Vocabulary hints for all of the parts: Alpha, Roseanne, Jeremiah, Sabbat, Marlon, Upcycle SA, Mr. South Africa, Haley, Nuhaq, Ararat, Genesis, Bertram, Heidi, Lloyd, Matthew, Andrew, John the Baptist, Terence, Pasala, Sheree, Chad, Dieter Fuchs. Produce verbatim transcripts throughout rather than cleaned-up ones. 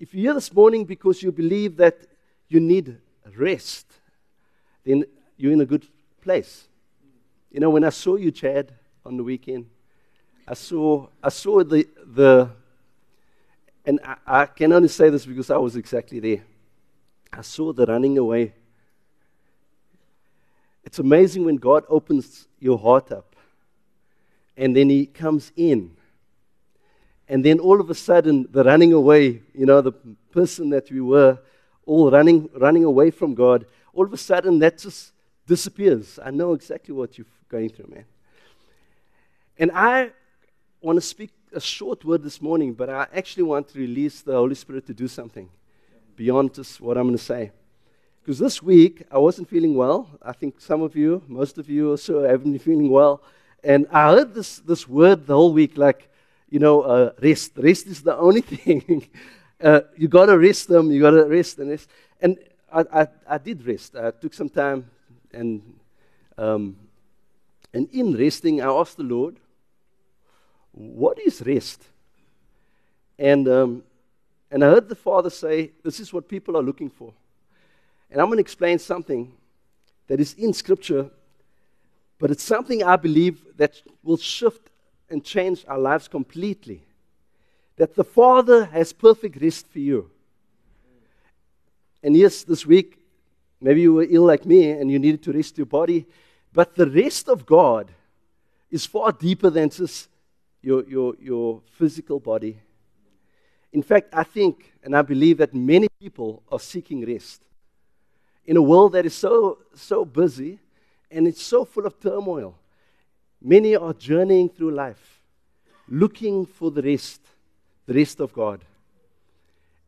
If you're here this morning because you believe that you need rest, then you're in a good place. You know, when I saw you, Chad, on the weekend, I saw I saw the, the and I, I can only say this because I was exactly there. I saw the running away. It's amazing when God opens your heart up and then He comes in. And then all of a sudden, the running away, you know, the person that we were, all running running away from God, all of a sudden that just disappears. I know exactly what you're going through, man. And I want to speak a short word this morning, but I actually want to release the Holy Spirit to do something beyond just what I'm going to say. Because this week, I wasn't feeling well. I think some of you, most of you also haven't been feeling well. And I heard this, this word the whole week, like, you know, uh, rest. Rest is the only thing. uh, you got to rest them. You got to rest and rest. And I, I, I did rest. I took some time. And, um, and in resting, I asked the Lord, what is rest? And, um, and I heard the Father say, this is what people are looking for. And I'm going to explain something that is in Scripture, but it's something I believe that will shift and change our lives completely. That the Father has perfect rest for you. And yes, this week, maybe you were ill like me and you needed to rest your body, but the rest of God is far deeper than just your, your, your physical body. In fact, I think and I believe that many people are seeking rest. In a world that is so, so busy and it's so full of turmoil, many are journeying through life looking for the rest, the rest of God.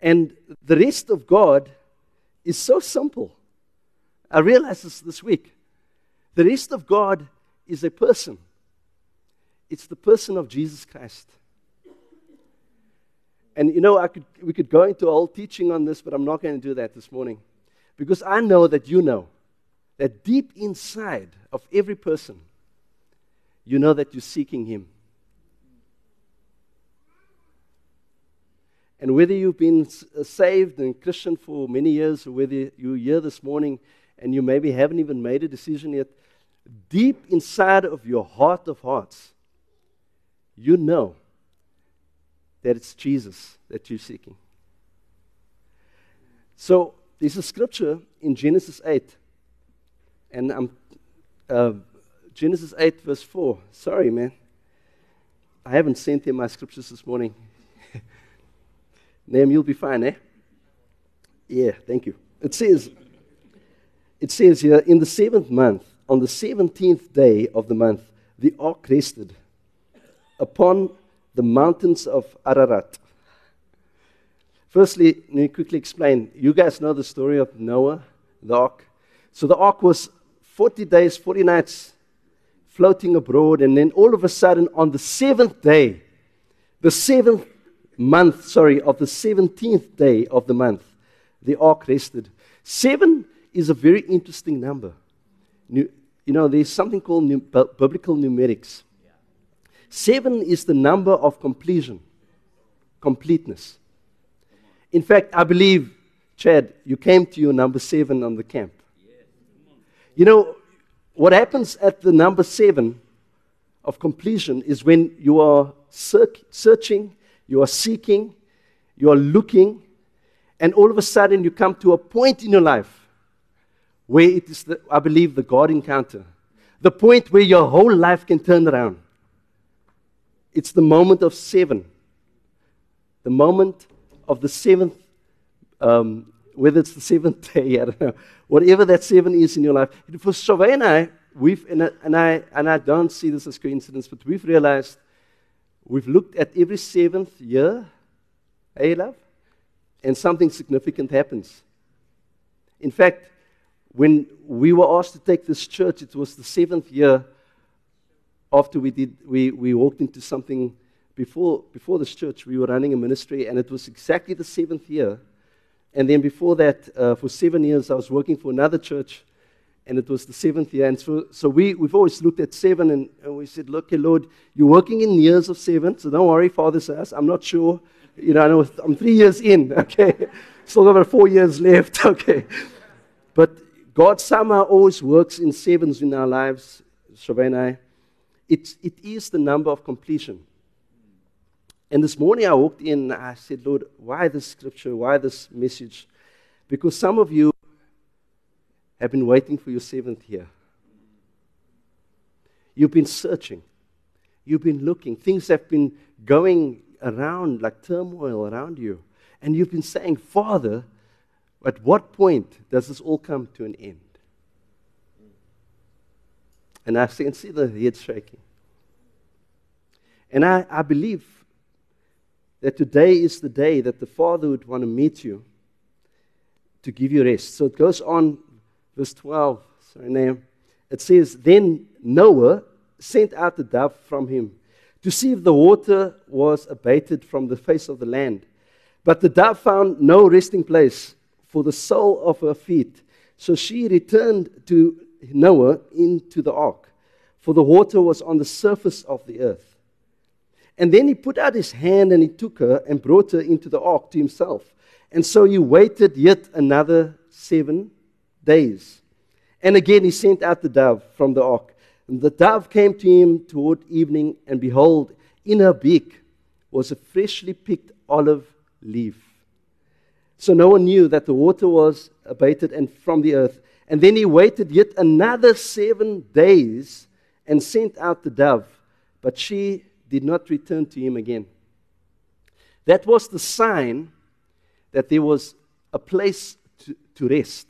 And the rest of God is so simple. I realized this this week. The rest of God is a person. It's the person of Jesus Christ. And you know, I could we could go into a whole teaching on this, but I'm not going to do that this morning. Because I know that you know that deep inside of every person, you know that you're seeking Him. And whether you've been saved and Christian for many years, or whether you're here this morning and you maybe haven't even made a decision yet, deep inside of your heart of hearts, you know that it's Jesus that you're seeking. So, there's a scripture in Genesis eight, and I'm, uh, Genesis eight verse four. Sorry, man. I haven't sent him my scriptures this morning. Name, you'll be fine, eh? Yeah, thank you. It says, it says here, in the seventh month, on the seventeenth day of the month, the ark rested upon the mountains of Ararat. Firstly, let me quickly explain. You guys know the story of Noah, the ark. So the ark was forty days, forty nights floating abroad. And then all of a sudden on the seventh day, the seventh month, sorry, of the seventeenth day of the month, the ark rested. Seven is a very interesting number. You know, there's something called biblical numerics. Seven is the number of completion, completeness. In fact, I believe, Chad, you came to your number seven on the camp. You know, what happens at the number seven of completion is when you are searching, you are seeking, you are looking, and all of a sudden you come to a point in your life where it is, the, I believe, the God encounter. The point where your whole life can turn around. It's the moment of seven. The moment of the seventh, um, whether it's the seventh day, I don't know, whatever that seven is in your life. For Sheree and I, we've, and I, and I, and I don't see this as coincidence, but we've realized, we've looked at every seventh year, hey love, and something significant happens. In fact, when we were asked to take this church, it was the seventh year after we did, we, we walked into something. Before before this church, we were running a ministry, and it was exactly the seventh year. And then before that, uh, for seven years, I was working for another church, and it was the seventh year. And so, so we, we've always looked at seven, and, and we said, look, Lord, you're working in years of seven, so don't worry, Father says, I'm not sure You know, I know I'm three years in, okay? Still got about four years left, okay? But God somehow always works in sevens in our lives, Sheree and I. It, it is the number of completion. And this morning I walked in, I said, Lord, why this scripture? Why this message? Because some of you have been waiting for your seventh year. You've been searching. You've been looking. Things have been going around like turmoil around you. And you've been saying, Father, at what point does this all come to an end? And I can see the head shaking. And I, I believe that today is the day that the Father would want to meet you to give you rest. So it goes on, verse twelve, sorry, now, it says, Then Noah sent out the dove from him to see if the water was abated from the face of the land. But the dove found no resting place for the sole of her feet. So she returned to Noah into the ark, for the water was on the surface of the earth. And then he put out his hand and he took her and brought her into the ark to himself. And so he waited yet another seven days. And again he sent out the dove from the ark. And the dove came to him toward evening, and behold, in her beak was a freshly picked olive leaf. So Noah knew that the water was abated and from the earth. And then he waited yet another seven days and sent out the dove. But she did not return to him again. That was the sign that there was a place to, to rest.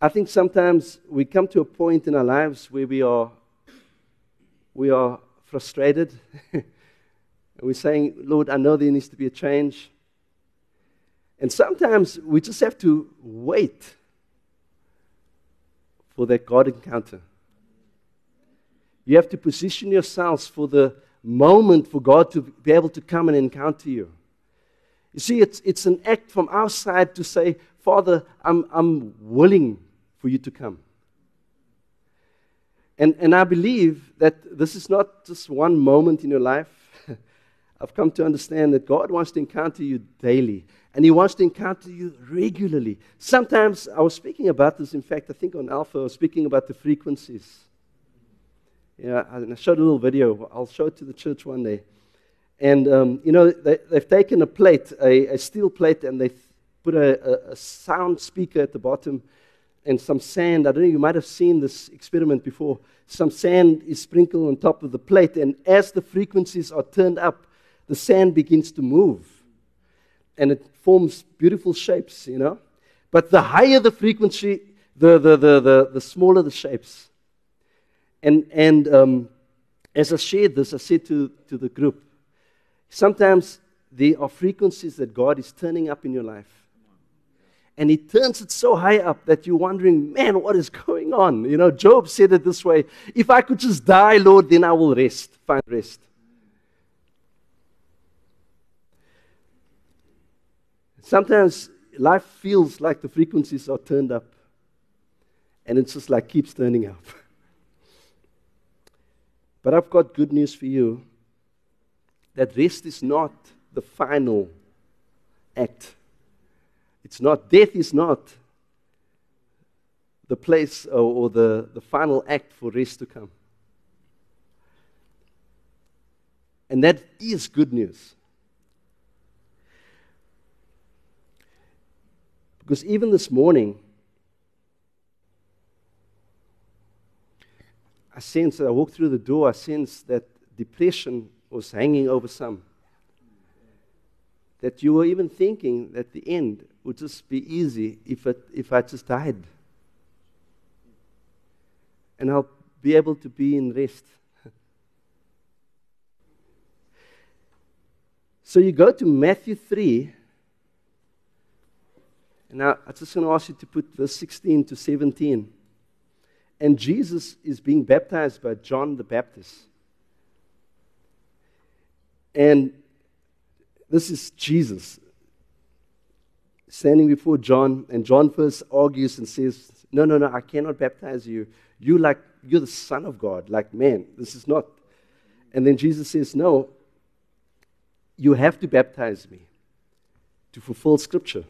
I think sometimes we come to a point in our lives where we are, we are frustrated. And we're saying, Lord, I know there needs to be a change. And sometimes we just have to wait for that God encounter. You have to position yourselves for the moment for God to be able to come and encounter you. You see, it's it's an act from our side to say, Father, I'm I'm willing for you to come. And and I believe that this is not just one moment in your life. I've come to understand that God wants to encounter you daily, and He wants to encounter you regularly. Sometimes I was speaking about this, in fact, I think on Alpha, I was speaking about the frequencies. Yeah, I showed a little video. I'll show it to the church one day. And, um, you know, they, they've taken a plate, a, a steel plate, and they've put a, a, a sound speaker at the bottom and some sand. I don't know, you might have seen this experiment before. Some sand is sprinkled on top of the plate, and as the frequencies are turned up, the sand begins to move. And it forms beautiful shapes, you know. But the higher the frequency, the, the, the, the, the smaller the shapes. And, and um, as I shared this, I said to, to the group, sometimes there are frequencies that God is turning up in your life. And He turns it so high up that you're wondering, man, what is going on? You know, Job said it this way, if I could just die, Lord, then I will rest, find rest. Sometimes life feels like the frequencies are turned up. And it's just like keeps turning up. But I've got good news for you, that rest is not the final act. It's not, death is not the place or, or the, the final act for rest to come. And that is good news. Because even this morning, I sensed that I walked through the door, I sensed that depression was hanging over some. That you were even thinking that the end would just be easy if, it, if I just died. And I'll be able to be in rest. So you go to Matthew three. And now I'm just going to ask you to put verse sixteen to seventeen. And Jesus is being baptized by John the Baptist. And this is Jesus standing before John. And John first argues and says, no, no, no, I cannot baptize you. You like, you're the Son of God, like man. This is not. And then Jesus says, no, you have to baptize me to fulfill Scripture.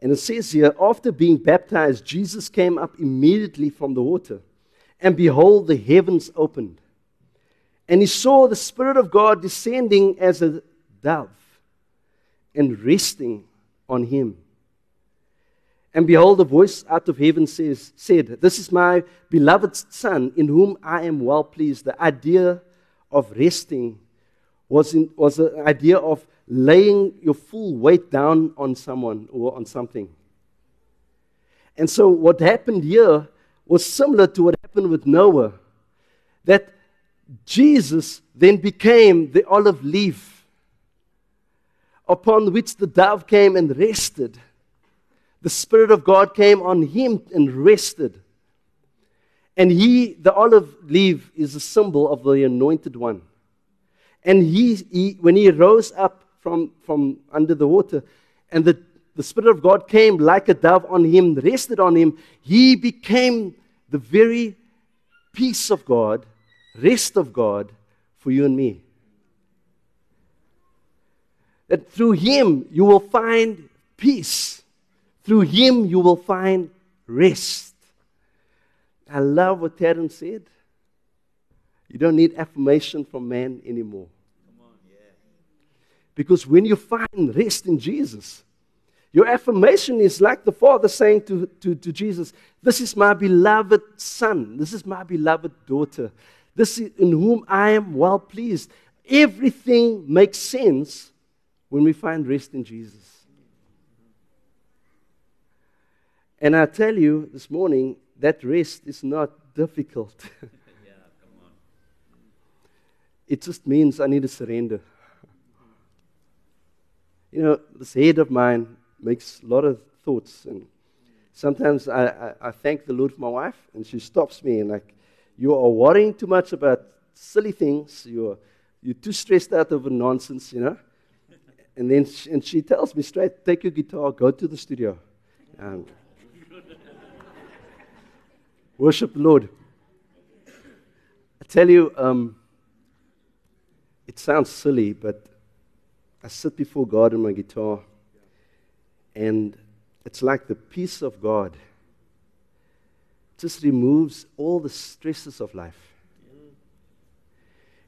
And it says here, after being baptized, Jesus came up immediately from the water. And behold, the heavens opened. And he saw the Spirit of God descending as a dove and resting on him. And behold, a voice out of heaven says, said, this is my beloved Son, in whom I am well pleased. The idea of resting was, in, was the idea of laying your full weight down on someone or on something. And so what happened here was similar to what happened with Noah, that Jesus then became the olive leaf upon which the dove came and rested. The Spirit of God came on him and rested. And he, the olive leaf, is a symbol of the anointed one. And he, he when he rose up from, from under the water, and the, the Spirit of God came like a dove on him, rested on him, he became the very peace of God, rest of God for you and me. That through him you will find peace. Through him you will find rest. I love what Terence said. You don't need affirmation from man anymore. Come on, yeah. Because when you find rest in Jesus, your affirmation is like the Father saying to, to, to Jesus, this is my beloved son. This is my beloved daughter. This is in whom I am well pleased. Everything makes sense when we find rest in Jesus. And I tell you this morning, that rest is not difficult. Yeah, come on. It just means I need to surrender. You know, this head of mine makes a lot of thoughts. And sometimes I, I, I thank the Lord for my wife, and she stops me and like, you are worrying too much about silly things. You're you're too stressed out over nonsense, you know. And then she, and she tells me straight, take your guitar, go to the studio, and worship the Lord. I tell you, um, it sounds silly, but I sit before God on my guitar, and it's like the peace of God just removes all the stresses of life.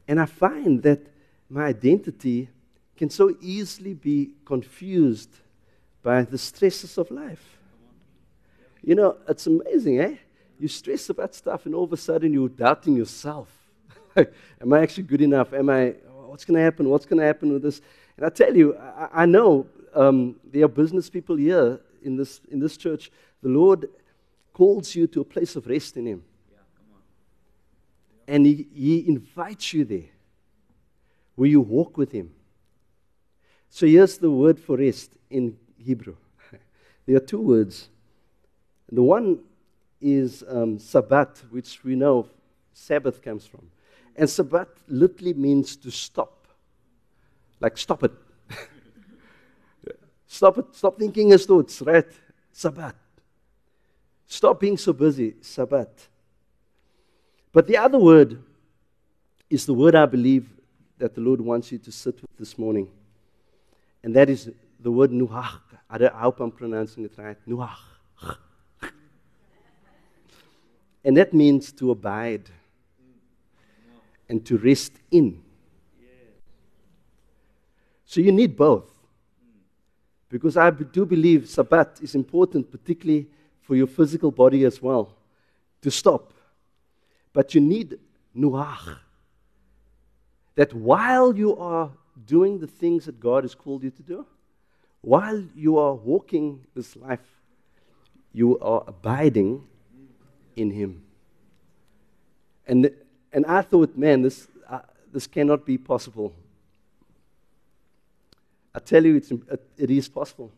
And I find that my identity can so easily be confused by the stresses of life. You know, it's amazing, eh? You stress about stuff and all of a sudden you're doubting yourself. Am I actually good enough? Am I, what's going to happen? What's going to happen with this? And I tell you, I, I know um, there are business people here in this in this church. The Lord calls you to a place of rest in him. Yeah, come on. Yeah. And he, he invites you there, where you walk with him. So here's the word for rest in Hebrew. There are two words. The one is um, Sabbat, which we know Sabbath comes from. And Sabbat literally means to stop. Like stop it. Stop it. Stop thinking his thoughts, right? Sabbat. Stop being so busy, Sabbat. But the other word is the word I believe that the Lord wants you to sit with this morning. And that is the word Nuhaq. I hope I'm pronouncing it right. Nuhaq. And that means to abide and to rest in. So you need both. Because I do believe Sabbat is important, particularly for your physical body as well, to stop. But you need Nuhaq. That while you are doing the things that God has called you to do, while you are walking this life, you are abiding in him. And, and I thought, man, this, uh, this cannot be possible. I tell you, it's, it is possible.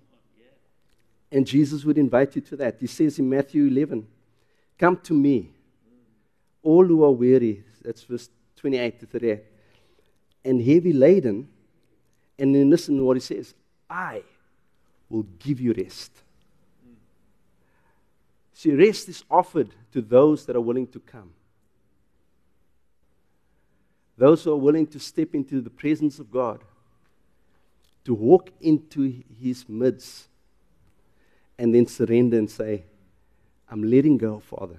And Jesus would invite you to that. He says in Matthew eleven, come to me, all who are weary, that's verse twenty-eight to thirty-eight, and heavy laden, and then listen to what he says, I will give you rest. Mm. See, rest is offered to those that are willing to come. Those who are willing to step into the presence of God, to walk into his midst, and then surrender and say, I'm letting go, Father.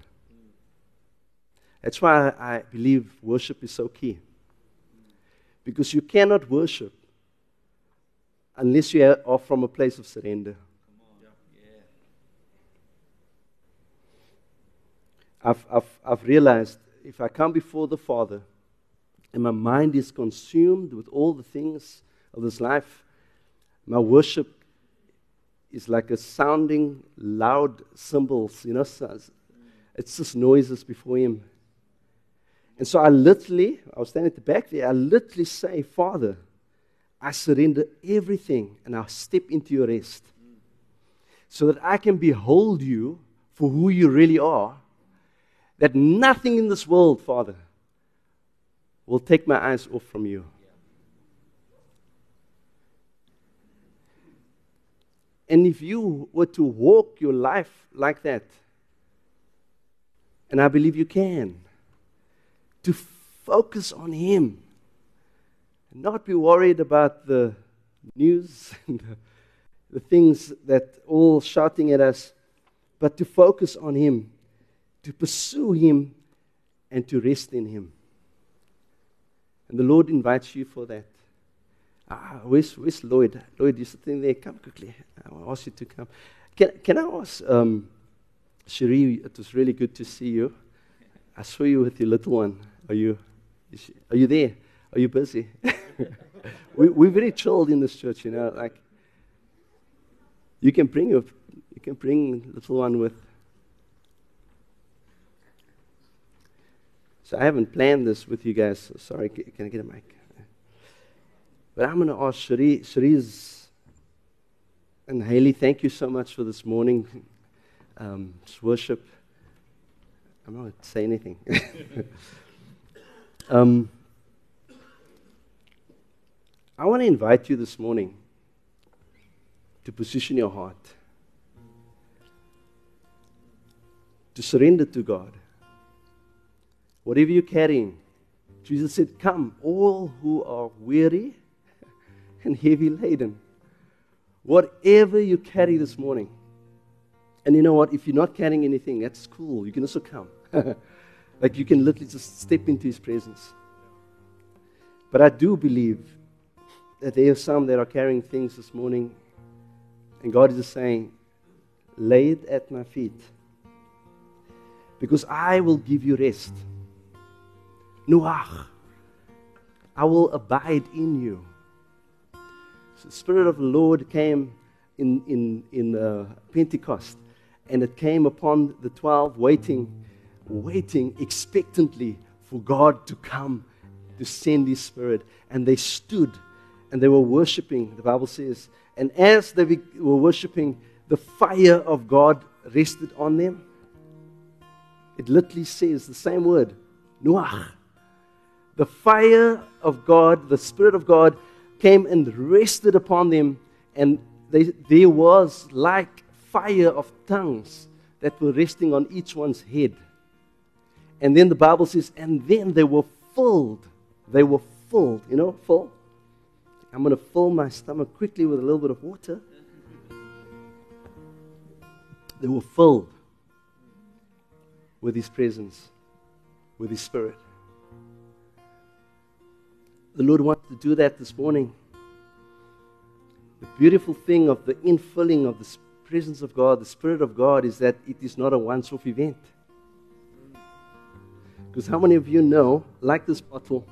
That's why I believe worship is so key. Because you cannot worship unless you are from a place of surrender. I've, I've, I've realized if I come before the Father and my mind is consumed with all the things of this life, my worship is like a sounding loud cymbals, you know, it's just noises before Him. And so I literally, I was standing at the back there, I literally say, Father, I surrender everything and I step into your rest so that I can behold you for who you really are. That nothing in this world, Father, will take my eyes off from you. And if you were to walk your life like that, and I believe you can, to focus on Him, and not be worried about the news and the, the things that all shouting at us, but to focus on Him, to pursue Him, and to rest in Him. And the Lord invites you for that. Ah, where's, where's Lloyd? Lloyd, you're sitting there. Come quickly. I will ask you to come. Can, can I ask, um, Sheree, it was really good to see you. I saw you with your little one. Are you, is she, are you there? Are you busy? we, we're very chilled in this church, you know. Like, you can bring your, you can bring little one with. So I haven't planned this with you guys. So sorry, can I get a mic? But I'm going to ask Sheree, Sheree's and Haley, thank you so much for this morning. Um, worship. I'm not going to say anything. um, I want to invite you this morning to position your heart, to surrender to God. Whatever you're carrying, Jesus said, come, all who are weary and heavy laden. Whatever you carry this morning. And you know what? If you're not carrying anything, that's cool. You can also come. Like you can literally just step into His presence. But I do believe that there are some that are carrying things this morning. And God is just saying, lay it at my feet. Because I will give you rest. Nuhaq, I will abide in you. So the Spirit of the Lord came in, in, in uh, Pentecost, and it came upon the twelve, waiting, waiting expectantly for God to come, to send His Spirit. And they stood, and they were worshiping, the Bible says. And as they were worshiping, the fire of God rested on them. It literally says the same word, Nuhaq. The fire of God, the Spirit of God, came and rested upon them, and they, there was like fire of tongues that were resting on each one's head. And then the Bible says, and then they were filled. They were filled. You know, full? I'm going to fill my stomach quickly with a little bit of water. They were filled with His presence, with His Spirit. The Lord wants to do that this morning. The beautiful thing of the infilling of the presence of God, the Spirit of God, is that it is not a once-off event. Because how many of you know, like this bottle,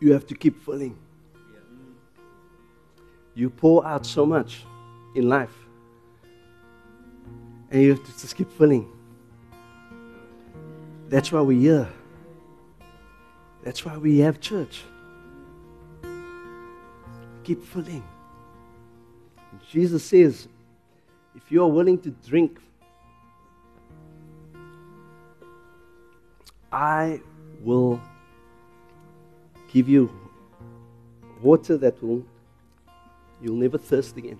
you have to keep filling. You pour out so much in life. And you have to just keep filling. That's why we're here. That's why we have church. Keep filling. And Jesus says, if you are willing to drink, I will give you water that will, you'll never thirst again.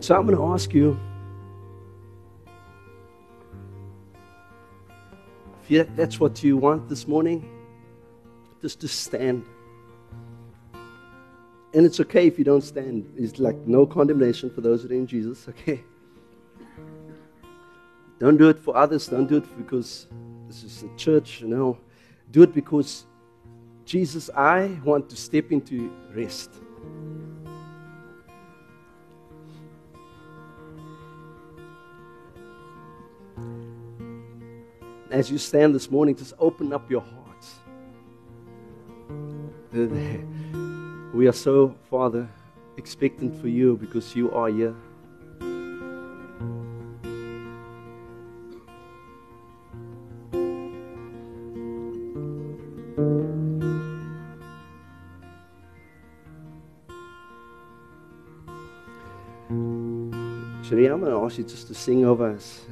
So I'm going to ask you you, that's what you want this morning, just to stand. And it's okay if you don't stand. It's like no condemnation for those that are in Jesus, okay? Don't do it for others. Don't do it because this is a church, you know. Do it because, Jesus, I want to step into rest. As you stand this morning, just open up your hearts. We are so, Father, expectant for you because you are here. Sheree, I'm going to ask you just to sing over us.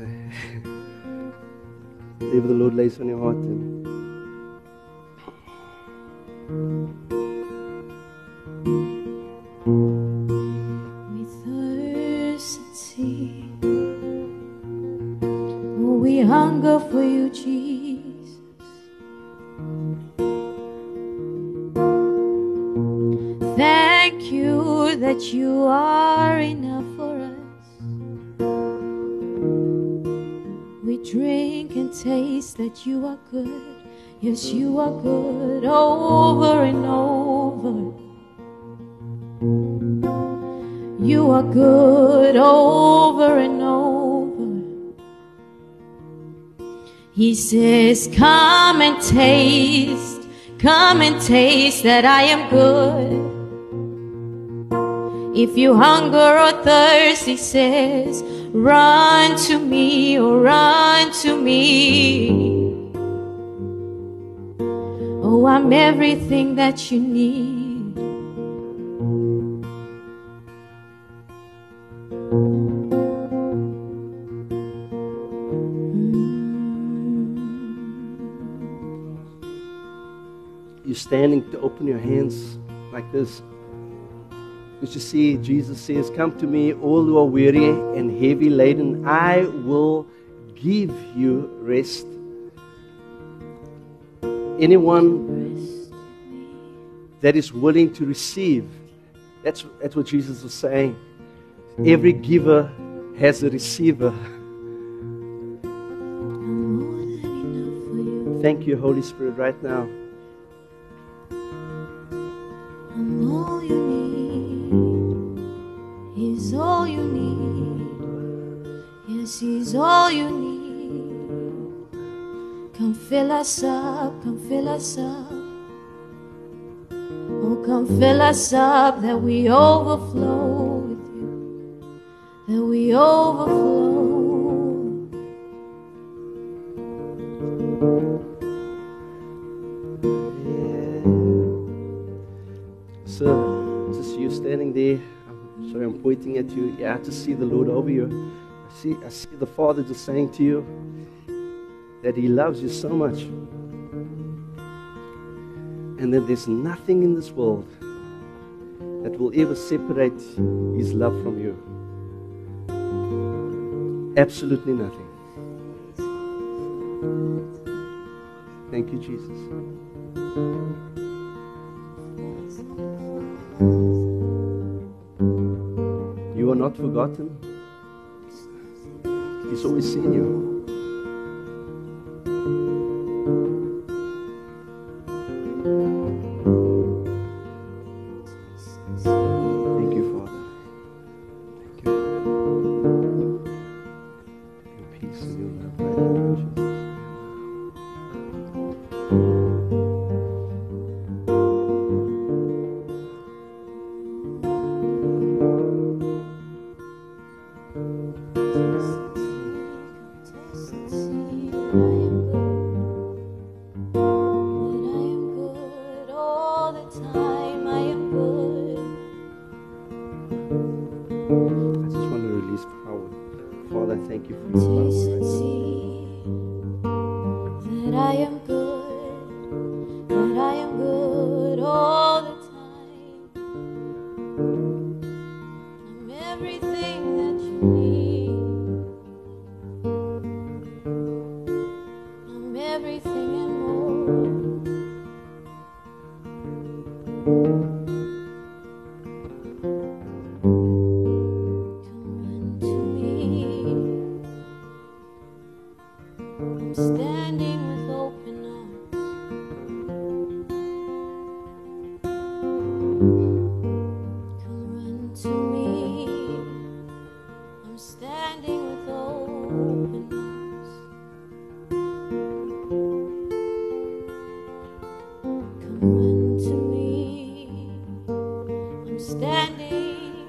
Whatever the Lord lays on your heart. And you are good, yes, you are good over and over. You are good over and over. He says, come and taste, come and taste that I am good. If you hunger or thirst, he says, run to me, oh, run to me. Oh, I'm everything that you need. You're standing to open your hands like this. Because you see, Jesus says, come to me, all who are weary and heavy laden. I will give you rest. Anyone that is willing to receive, that's, that's what Jesus was saying. Every giver has a receiver. Thank you, Holy Spirit, right now. And all you need is all you need. Yes, he's all you need. Come fill us up, come fill us up. Oh, come fill us up that we overflow with you, that we overflow. Yeah. So, just you standing there. I'm sorry, I'm pointing at you. Yeah, I just see the Lord over you. I see, I see the Father just saying to you, that he loves you so much, and that there's nothing in this world that will ever separate his love from you. Absolutely nothing. Thank you, Jesus. You are not forgotten. He's always seen you. standing with open arms. Come unto me, I'm standing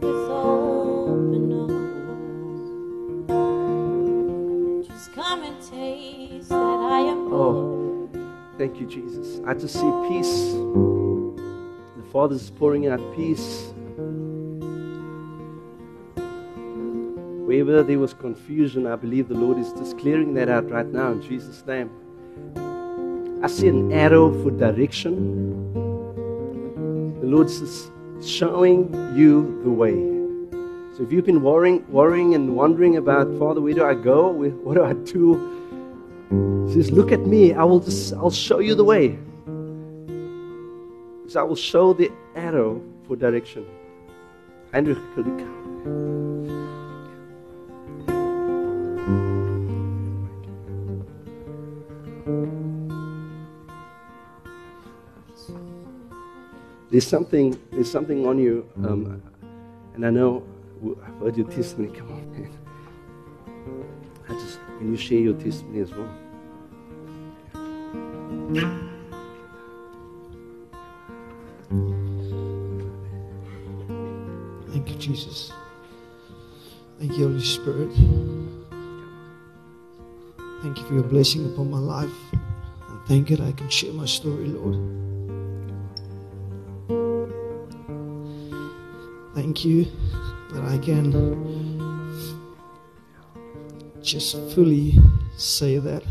with open arms. Just come and taste that I am good. Oh, thank you, Jesus. I just see peace. The Father is pouring out peace. Wherever there was confusion, I believe the Lord is just clearing that out right now in Jesus' name. I see an arrow for direction. The Lord is showing you the way. So if you've been worrying, worrying and wondering about, Father, where do I go? Where, what do I do? He says, look at me. I will just, I'll show you the way. Because I will show the arrow for direction. Andrew, could you come? There's something, there's something on you, um, and I know I've heard your testimony. Come on, man. I just, can you share your testimony as well? Thank you, Jesus. Thank you, Holy Spirit. Thank you for your blessing upon my life. And thank you that I can share my story, Lord. Thank you that I can just fully say that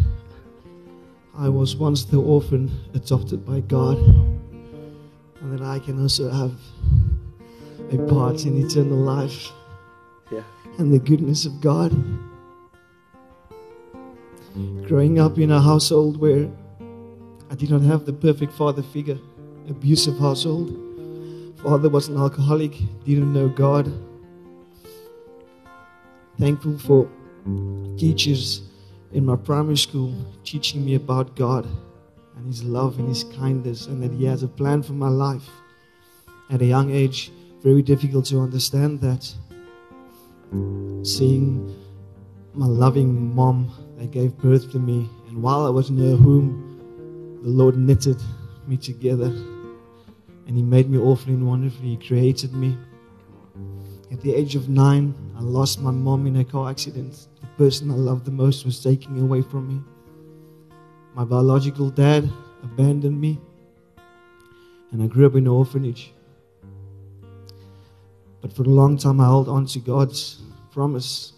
I was once the orphan adopted by God, and that I can also have a part in eternal life, yeah, and the goodness of God. Growing up in a household where I did not have the perfect father figure, abusive household. Father was an alcoholic, didn't know God. Thankful for teachers in my primary school teaching me about God and His love and His kindness, and that He has a plan for my life. At a young age, very difficult to understand that. Seeing my loving mom that gave birth to me, and while I was in her womb, the Lord knitted me together. And He made me awfully and wonderfully. He created me. At the age of nine, I lost my mom in a car accident. The person I loved the most was taken away from me. My biological dad abandoned me. And I grew up in an orphanage. But for a long time, I held on to God's promise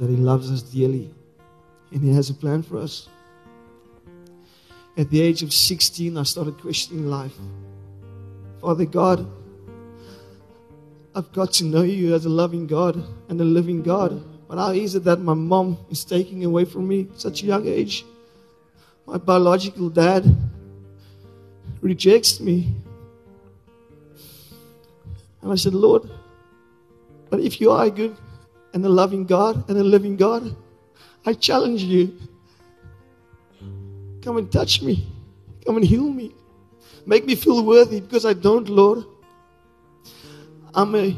that He loves us dearly. And He has a plan for us. At the age of sixteen, I started questioning life. Father God, I've got to know You as a loving God and a living God. But how is it that my mom is taking away from me at such a young age? My biological dad rejects me. And I said, Lord, but if You are a good and a loving God and a living God, I challenge You. Come and touch me. Come and heal me. Make me feel worthy, because I don't, Lord. I'm a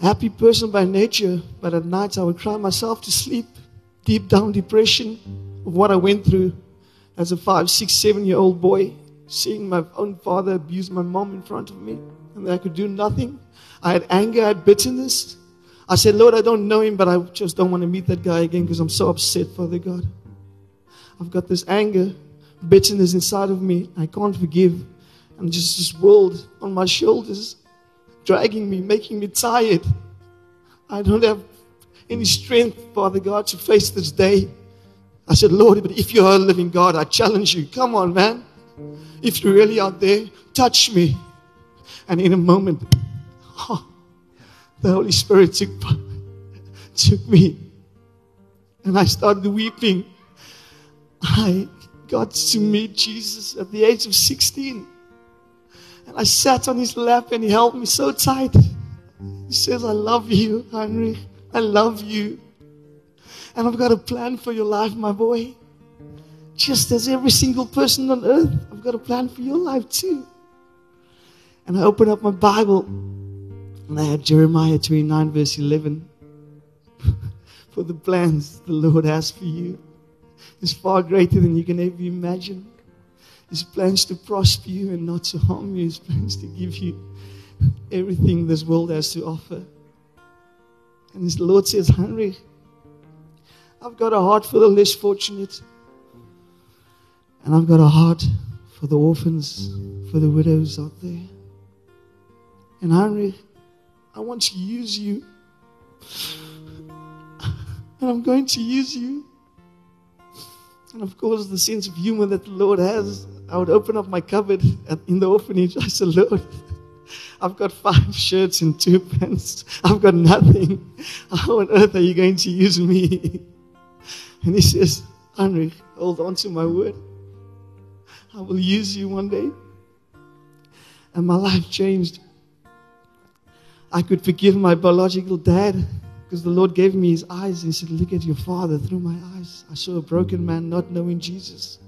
happy person by nature, but at night I would cry myself to sleep. Deep down depression of what I went through as a five, six, seven-year-old boy, seeing my own father abuse my mom in front of me, and I could do nothing. I had anger, I had bitterness. I said, Lord, I don't know Him, but I just don't want to meet that guy again because I'm so upset, Father God. I've got this anger, bitterness inside of me. I can't forgive. I'm just this world on my shoulders, dragging me, making me tired. I don't have any strength, Father God, to face this day. I said, Lord, but if You are a living God, I challenge You. Come on, man. If You're really out there, touch me. And in a moment, oh, the Holy Spirit took, took me. And I started weeping. I got to meet Jesus at the age of sixteen. And I sat on His lap and He held me so tight. He says, I love you, Henry. I love you. And I've got a plan for your life, my boy. Just as every single person on earth, I've got a plan for your life too. And I opened up my Bible. And I had Jeremiah twenty-nine verse eleven. For the plans the Lord has for you is far greater than you can ever imagine. His plans to prosper you and not to harm you. His plans to give you everything this world has to offer. And the Lord says, Henry, I've got a heart for the less fortunate. And I've got a heart for the orphans, for the widows out there. And Henry, I want to use you. And I'm going to use you. And of course, the sense of humor that the Lord has, I would open up my cupboard at, in the orphanage. I said, Lord, I've got five shirts and two pants. I've got nothing. How on earth are you going to use me? And he says, Henry, hold on to my word. I will use you one day. And my life changed. I could forgive my biological dad because the Lord gave me his eyes. And he said, look at your father through my eyes. I saw a broken man not knowing Jesus.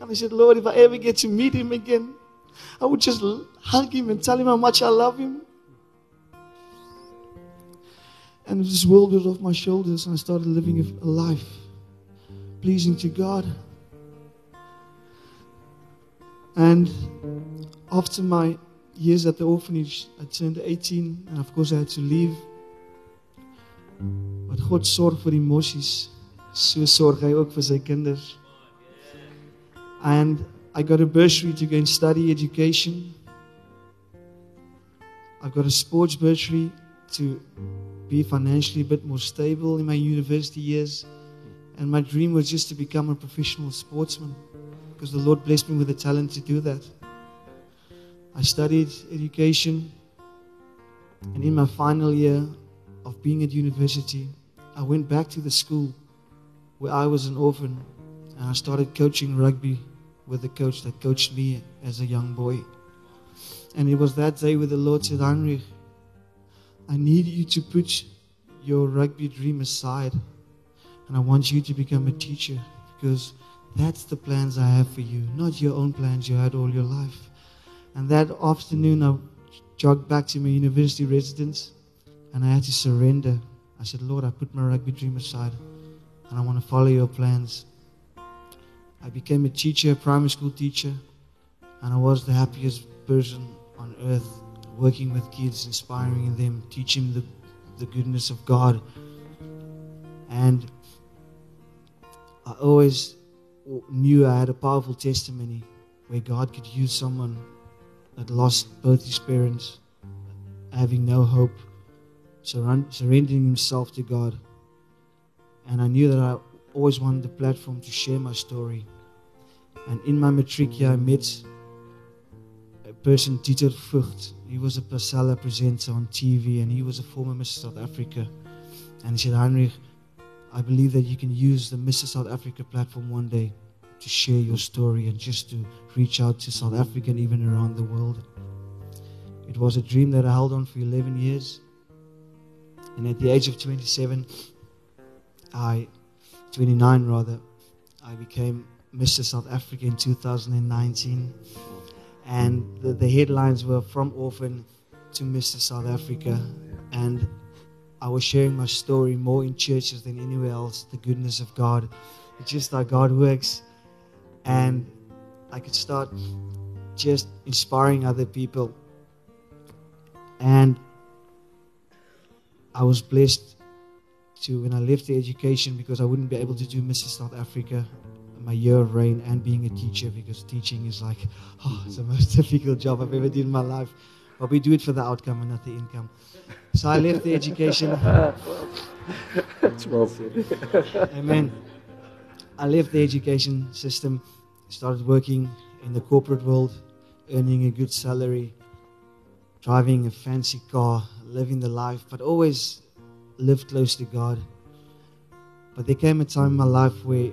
And I said, Lord, if I ever get to meet him again, I would just hug him and tell him how much I love him. And this world was off my shoulders, and I started living a life pleasing to God. And after my years at the orphanage, I turned eighteen, and of course I had to leave. But God sorg vir die mossies, so sorg hy ook vir sy kinders. And I got a bursary to go and study education. I got a sports bursary to be financially a bit more stable in my university years. And my dream was just to become a professional sportsman because the Lord blessed me with the talent to do that. I studied education, and in my final year of being at university, I went back to the school where I was an orphan, and I started coaching rugby with the coach that coached me as a young boy. And it was that day where the Lord said, Henry, I need you to put your rugby dream aside, and I want you to become a teacher because that's the plans I have for you, not your own plans you had all your life. And that afternoon, I jogged back to my university residence, and I had to surrender. I said, Lord, I put my rugby dream aside, and I want to follow your plans. I became a teacher, a primary school teacher, and I was the happiest person on earth, working with kids, inspiring them, teaching them the, the goodness of God. And I always knew I had a powerful testimony where God could use someone that lost both his parents, having no hope, surrend- surrendering himself to God. And I knew that I always wanted the platform to share my story. And in my matric here, I met a person, Dieter Fuchs. He was a Pasala presenter on T V, and he was a former Mister South Africa. And he said, Henry, I believe that you can use the Mister South Africa platform one day to share your story and just to reach out to South Africa and even around the world. It was a dream that I held on for eleven years. And at the age of twenty-seven, I, twenty-nine rather, I became Mister South Africa in two thousand nineteen. And the, the headlines were from orphan to Mister South Africa. And I was sharing my story more in churches than anywhere else, the goodness of God. It's just how God works. And I could start just inspiring other people. And I was blessed to, when I left the education, because I wouldn't be able to do Mister South Africa, my year of reign, and being a teacher, because teaching is like, oh, it's the most difficult job I've ever did in my life. But we do it for the outcome and not the income. So I left the education. That's well said. Amen. I left the education system, started working in the corporate world, earning a good salary, driving a fancy car, living the life, but always lived close to God. But there came a time in my life where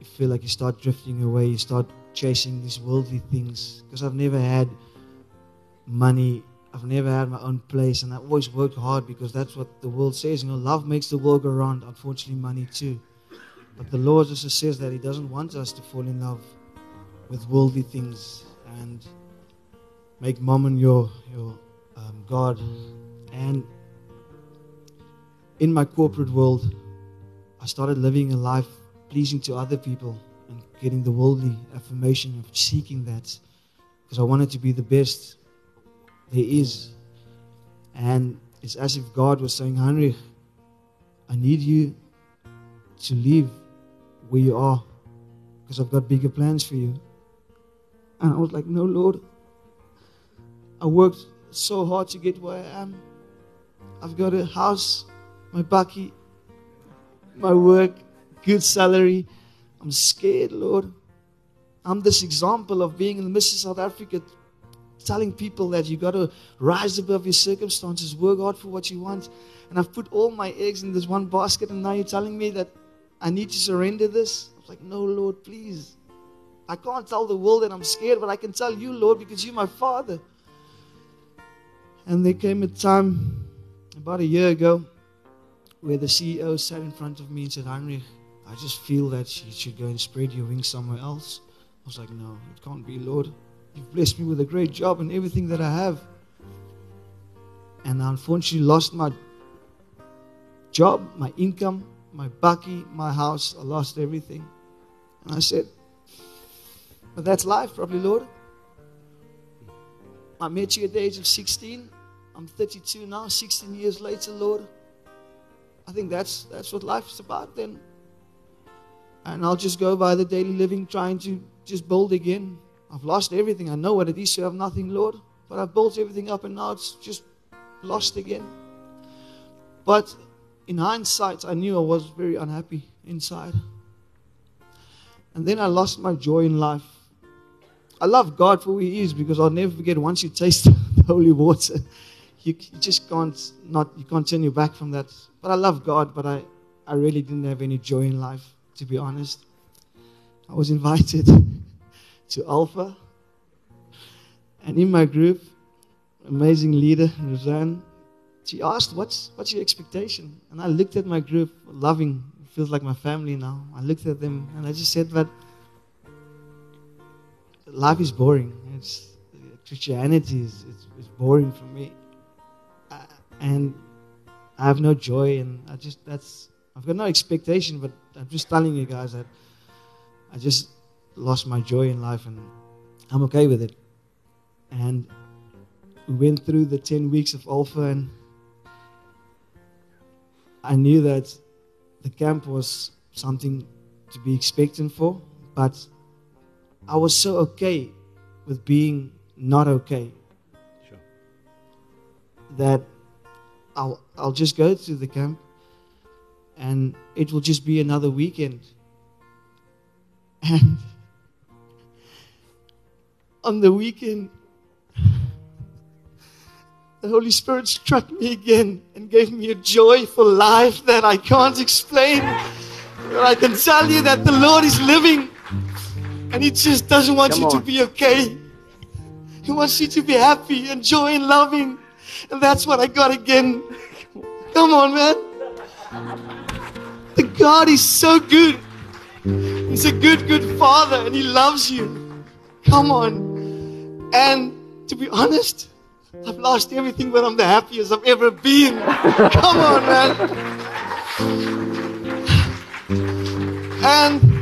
you feel like you start drifting away, you start chasing these worldly things, because I've never had money, I've never had my own place, and I always worked hard because that's what the world says. You know, love makes the world go round, unfortunately money too. But the Lord also says that He doesn't want us to fall in love with worldly things and make mammon your, your um, God. And in my corporate world, I started living a life pleasing to other people and getting the worldly affirmation of seeking that, because I wanted to be the best there is. And it's as if God was saying, Henry, I need you to leave where you are because I've got bigger plans for you. And I was like, no, Lord, I worked so hard to get where I am. I've got a house, my bucky, my work, good salary. I'm scared, Lord. I'm this example of being in Mister South Africa, telling people that you got to rise above your circumstances, work hard for what you want. And I've put all my eggs in this one basket, and now you're telling me that I need to surrender this? I was like, no, Lord, please. I can't tell the world that I'm scared, but I can tell you, Lord, because you're my Father. And there came a time about a year ago where the C E O sat in front of me and said, Henry, I just feel that you should go and spread your wings somewhere else. I was like, no, it can't be, Lord. You've blessed me with a great job and everything that I have. And I unfortunately lost my job, my income, my bucky, my house. I lost everything. And I said, but that's life probably, Lord. I met you at the age of sixteen. I'm thirty-two now, sixteen years later, Lord. I think that's that's what life's about then. And I'll just go by the daily living, trying to just build again. I've lost everything. I know what it is to have nothing, Lord. But I've built everything up and now it's just lost again. But in hindsight, I knew I was very unhappy inside. And then I lost my joy in life. I love God for who He is, because I'll never forget, once you taste the holy water, you, you just can't not you can't turn your back from that. But I love God, but I, I really didn't have any joy in life, to be honest. I was invited to Alpha. And in my group, amazing leader, Roseanne, she asked, what's, what's your expectation? And I looked at my group, loving, it feels like my family now. I looked at them and I just said, but life is boring. It's, Christianity is it's, it's boring for me. I, and I have no joy, and I just, that's, I've got no expectation, but I'm just telling you guys that I just lost my joy in life, and I'm okay with it. And we went through the ten weeks of Alpha, and I knew that the camp was something to be expectant for, but I was so okay with being not okay. Sure. That I'll, I'll just go to the camp and it will just be another weekend. And on the weekend, the Holy Spirit struck me again and gave me a joy for life that I can't explain. But I can tell you that the Lord is living, and He just doesn't want Come you on. to be okay. He wants you to be happy and joy and loving. And that's what I got again. Come on, man. The God is so good. He's a good, good Father, and He loves you. Come on. And to be honest, I've lost everything, but I'm the happiest I've ever been. Come on, man. And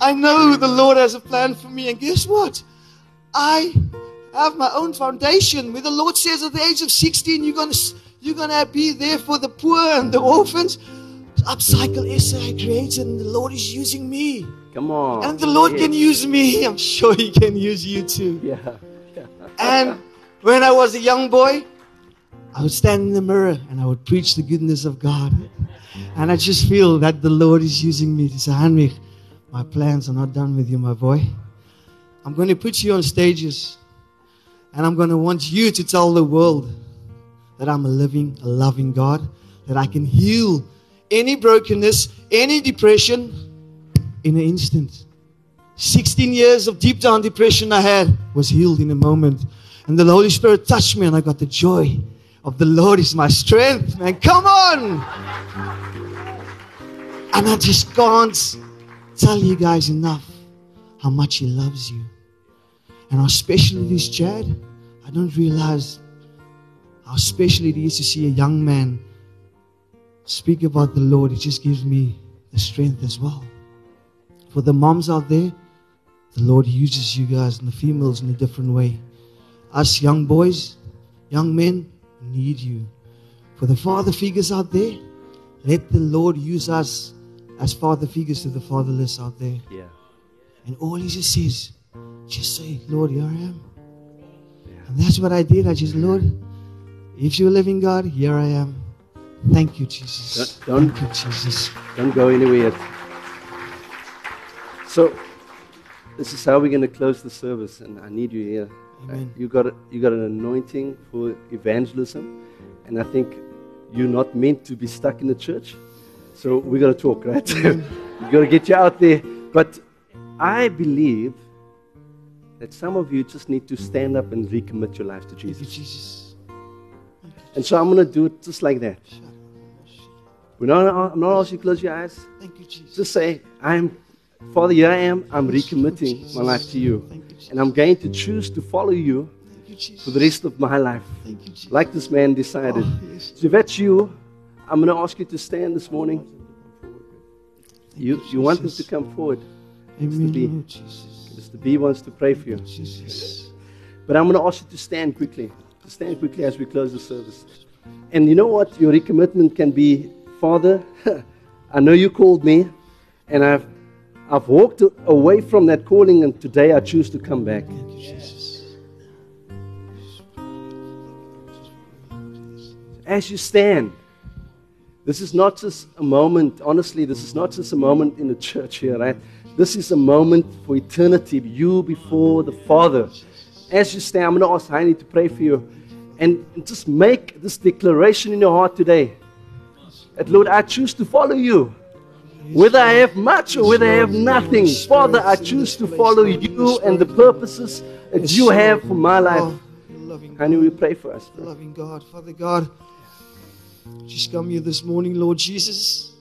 I know the Lord has a plan for me. And guess what? I have my own foundation, where the Lord says at the age of sixteen, you're going to you're gonna be there for the poor and the orphans. Upcycle S A I created, and the Lord is using me. Come on. And the Lord yeah. can use me. I'm sure He can use you too. Yeah. yeah. And when I was a young boy, I would stand in the mirror and I would preach the goodness of God. And I just feel that the Lord is using me to say, Henry, my plans are not done with you, my boy. I'm going to put you on stages, and I'm going to want you to tell the world that I'm a living, a loving God, that I can heal any brokenness, any depression in an instant. sixteen years of deep down depression I had was healed in a moment. And the Holy Spirit touched me, and I got the joy of the Lord is my strength. Man, come on! And I just can't tell you guys enough how much He loves you. And how special it is, Chad. I don't realize how special it is to see a young man speak about the Lord. It just gives me the strength as well. For the moms out there, the Lord uses you guys and the females in a different way. Us young boys, young men, need you. For the father figures out there, let the Lord use us as father figures to the fatherless out there. Yeah. And all he just says, just say, Lord, here I am. Yeah. And that's what I did. I just, Lord, if you're living God, here I am. Thank you, Jesus. Don't, Thank you, Jesus. Don't go anywhere. So, this is how we're going to close the service, and I need you here. Amen. You got a, you got an anointing for evangelism, and I think you're not meant to be stuck in the church. So we got to talk, right? We got to get you out there. But I believe that some of you just need to stand up and recommit your life to Jesus. Thank you, Jesus. Thank you, Jesus. And so I'm going to do it just like that. We're not, I'm not asking you to close your eyes. Thank you, Jesus. Just say, I'm, Father, here I am. I'm recommitting my life to you. Thank you. And I'm going to choose to follow you, you for the rest of my life. Thank you, Jesus. Like this man decided. Oh, yes. So if that's you, I'm going to ask you to stand this morning. You, you, you want them to come forward. Amen. Mister B. Mister B wants to pray for you. Jesus. But I'm going to ask you to stand quickly. To stand quickly as we close the service. And you know what? Your recommitment can be, Father, I know you called me, and I've I've walked away from that calling, and today I choose to come back. Thank you, Jesus. As you stand, this is not just a moment. Honestly, this is not just a moment in the church here, right? This is a moment for eternity, you before the Father. As you stand, I'm going to ask Heidi to pray for you. And just make this declaration in your heart today. That, Lord, I choose to follow you. Whether I have much or whether I have nothing, Father, I choose to follow you and the purposes that you have for my life. Honey, we pray for us. Bro. Loving God, Father God, just come here this morning, Lord Jesus,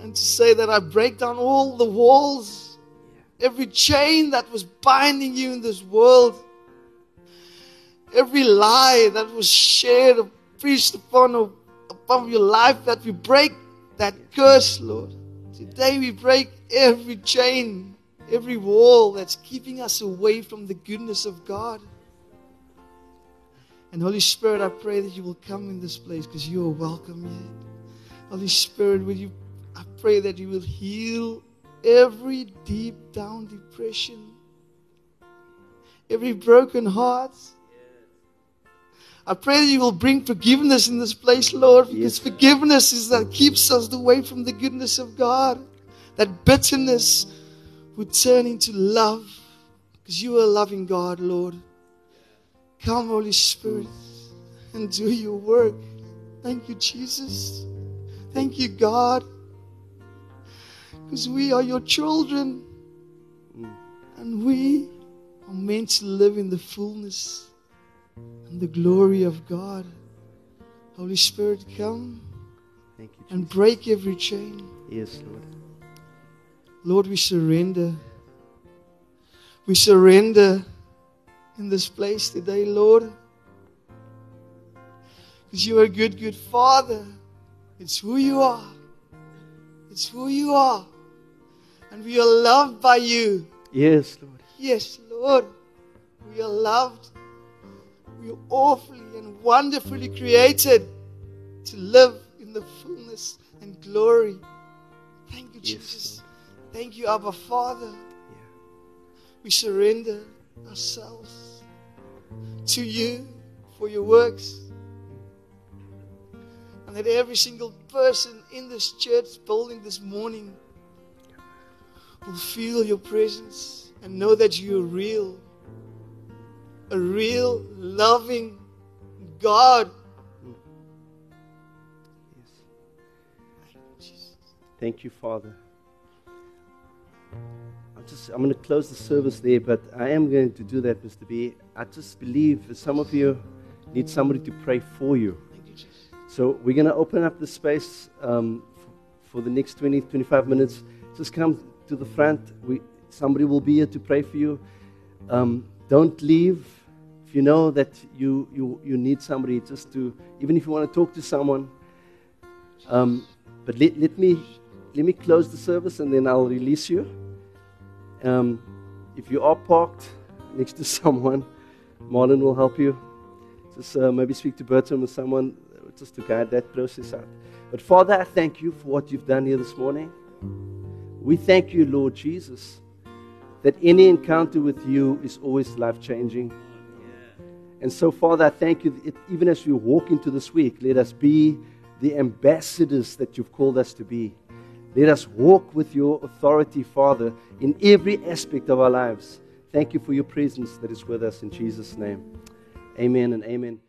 and to say that I break down all the walls, every chain that was binding you in this world, every lie that was shared or preached upon or upon your life, that we break that curse, Lord. Today we break every chain, every wall that's keeping us away from the goodness of God. And Holy Spirit, I pray that you will come in this place because you are welcome here. Holy Spirit, will you? I pray that you will heal every deep down depression, every broken heart. I pray that you will bring forgiveness in this place, Lord, because yes, forgiveness is that keeps us away from the goodness of God. That bitterness would turn into love, because you are a loving God, Lord. Come, Holy Spirit, and do your work. Thank you, Jesus. Thank you, God, because we are your children, and we are meant to live in the fullness and the glory of God. Holy Spirit, come. Thank you, Jesus. And break every chain. Yes, Lord. Lord, we surrender. We surrender in this place today, Lord. Because you are a good, good Father. It's who you are. It's who you are. And we are loved by you. Yes, Lord. Yes, Lord. We are loved. We are awfully and wonderfully created to live in the fullness and glory. Thank you, yes, Jesus. Lord. Thank you, Abba Father. Yeah. We surrender ourselves to you for your works. And that every single person in this church building this morning will feel your presence and know that you are real. A real, loving God. Yes. Thank you, Father. I'm just, I'm going to close the service there, but I am going to do that, Mister B. I just believe that some of you need somebody to pray for you. Thank you, Jesus. So we're going to open up the space um, for, for the next twenty, twenty-five minutes. Just come to the front. We, somebody will be here to pray for you. Um, don't leave. if you know that you, you, you need somebody just to, even if you want to talk to someone. Um, but let, let me let me close the service and then I'll release you. Um, if you are parked next to someone, Marlon will help you. Just uh, maybe speak to Bertram or someone just to guide that process out. But Father, I thank you for what you've done here this morning. We thank you, Lord Jesus, that any encounter with you is always life-changing. Yeah. And so, Father, I thank you that even as we walk into this week, let us be the ambassadors that you've called us to be. Let us walk with your authority, Father, in every aspect of our lives. Thank you for your presence that is with us in Jesus' name. Amen and amen.